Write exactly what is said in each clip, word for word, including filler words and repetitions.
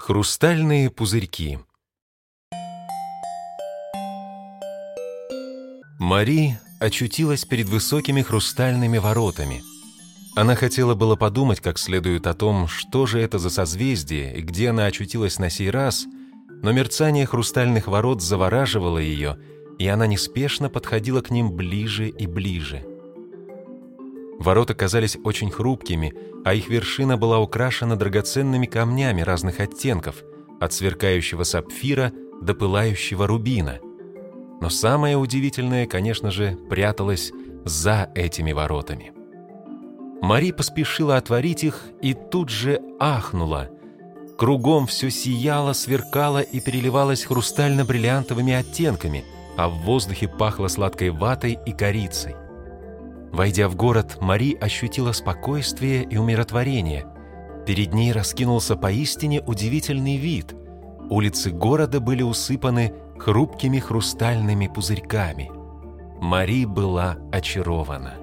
Хрустальные пузырьки. Мари очутилась перед высокими хрустальными воротами. Она хотела было подумать как следует о том, что же это за созвездие и где она очутилась на сей раз, но мерцание хрустальных ворот завораживало ее, и она неспешно подходила к ним ближе и ближе. Ворота казались очень хрупкими, а их вершина была украшена драгоценными камнями разных оттенков, от сверкающего сапфира до пылающего рубина. Но самое удивительное, конечно же, пряталось за этими воротами. Мари поспешила отворить их и тут же ахнула. Кругом все сияло, сверкало и переливалось хрустально-бриллиантовыми оттенками, а в воздухе пахло сладкой ватой и корицей. Войдя в город, Мари ощутила спокойствие и умиротворение. Перед ней раскинулся поистине удивительный вид. Улицы города были усыпаны хрупкими хрустальными пузырьками. Мари была очарована.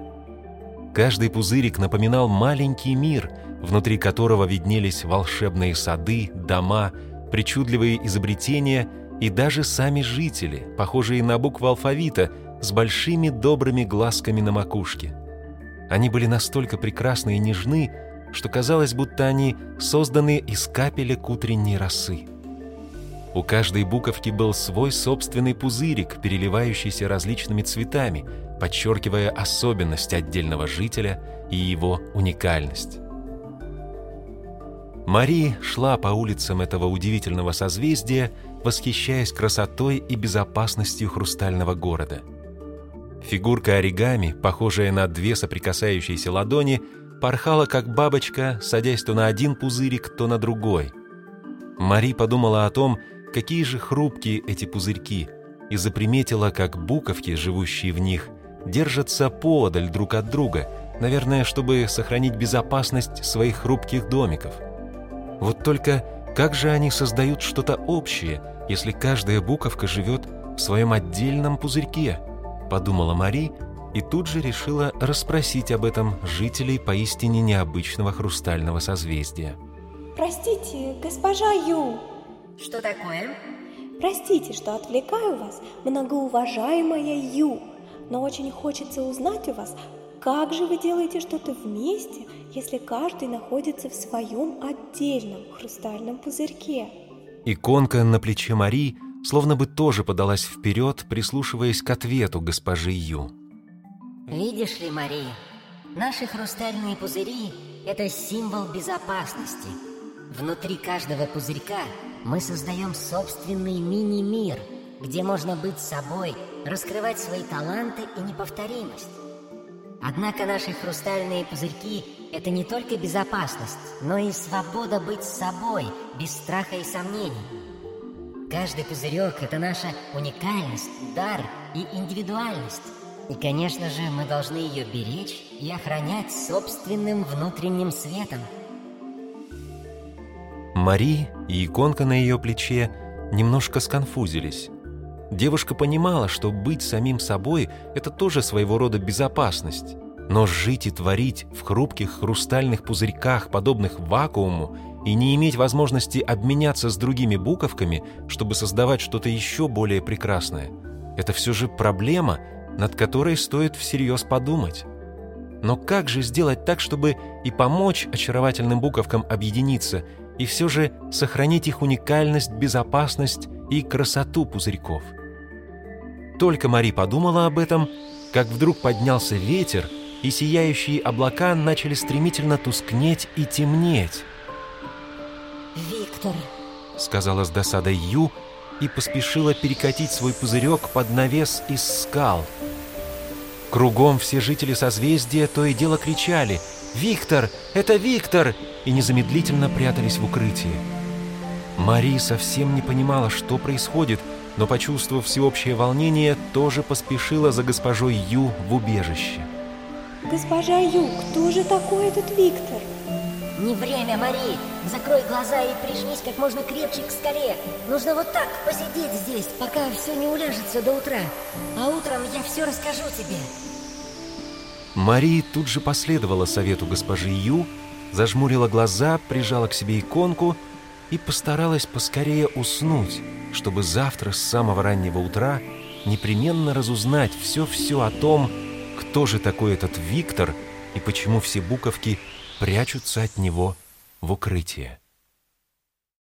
Каждый пузырик напоминал маленький мир, внутри которого виднелись волшебные сады, дома, причудливые изобретения и даже сами жители, похожие на буквы алфавита, с большими добрыми глазками на макушке. Они были настолько прекрасны и нежны, что казалось, будто они созданы из капелек утренней росы. У каждой буковки был свой собственный пузырик, переливающийся различными цветами, подчеркивая особенность отдельного жителя и его уникальность. Мари шла по улицам этого удивительного созвездия, восхищаясь красотой и безопасностью хрустального города. Фигурка оригами, похожая на две соприкасающиеся ладони, порхала как бабочка, садясь то на один пузырик, то на другой. Мари подумала о том, какие же хрупкие эти пузырьки, и заприметила, как буковки, живущие в них, держатся поодаль друг от друга, наверное, чтобы сохранить безопасность своих хрупких домиков. Вот только как же они создают что-то общее, если каждая буковка живет в своем отдельном пузырьке? Подумала Мари и тут же решила расспросить об этом жителей поистине необычного хрустального созвездия. «Простите, госпожа Ю». «Что такое?» «Простите, что отвлекаю вас, многоуважаемая Ю, но очень хочется узнать у вас, как же вы делаете что-то вместе, если каждый находится в своем отдельном хрустальном пузырьке?» Иконка на плече Мари словно бы тоже подалась вперед, прислушиваясь к ответу госпожи Ю. «Видишь ли, Мари, наши хрустальные пузыри – это символ безопасности. Внутри каждого пузырька мы создаем собственный мини-мир, где можно быть собой, раскрывать свои таланты и неповторимость. Однако наши хрустальные пузырьки – это не только безопасность, но и свобода быть собой, без страха и сомнений. Каждый пузырек – это наша уникальность, дар и индивидуальность. И, конечно же, мы должны ее беречь и охранять собственным внутренним светом». Мари и иконка на ее плече немножко сконфузились. Девушка понимала, что быть самим собой – это тоже своего рода безопасность. Но жить и творить в хрупких хрустальных пузырьках, подобных вакууму, и не иметь возможности обменяться с другими буковками, чтобы создавать что-то еще более прекрасное – это все же проблема, над которой стоит всерьез подумать. Но как же сделать так, чтобы и помочь очаровательным буковкам объединиться, и все же сохранить их уникальность, безопасность и красоту пузырьков? Только Мари подумала об этом, как вдруг поднялся ветер, и сияющие облака начали стремительно тускнеть и темнеть. «Виктор», — сказала с досадой Ю и поспешила перекатить свой пузырек под навес из скал. Кругом все жители созвездия то и дело кричали: «Виктор! Это Виктор!» и незамедлительно прятались в укрытии. Мари совсем не понимала, что происходит, но, почувствовав всеобщее волнение, тоже поспешила за госпожой Ю в убежище. «Госпожа Ю, кто же такой этот Виктор?» «Не время, Мари! Закрой глаза и прижмись как можно крепче к скале! Нужно вот так посидеть здесь, пока все не уляжется до утра, а утром я все расскажу тебе!» Мари тут же последовала совету госпожи Ю, зажмурила глаза, прижала к себе иконку и постаралась поскорее уснуть, чтобы завтра с самого раннего утра непременно разузнать все-все о том, кто же такой этот Виктор и почему все буковки прячутся от него в укрытие.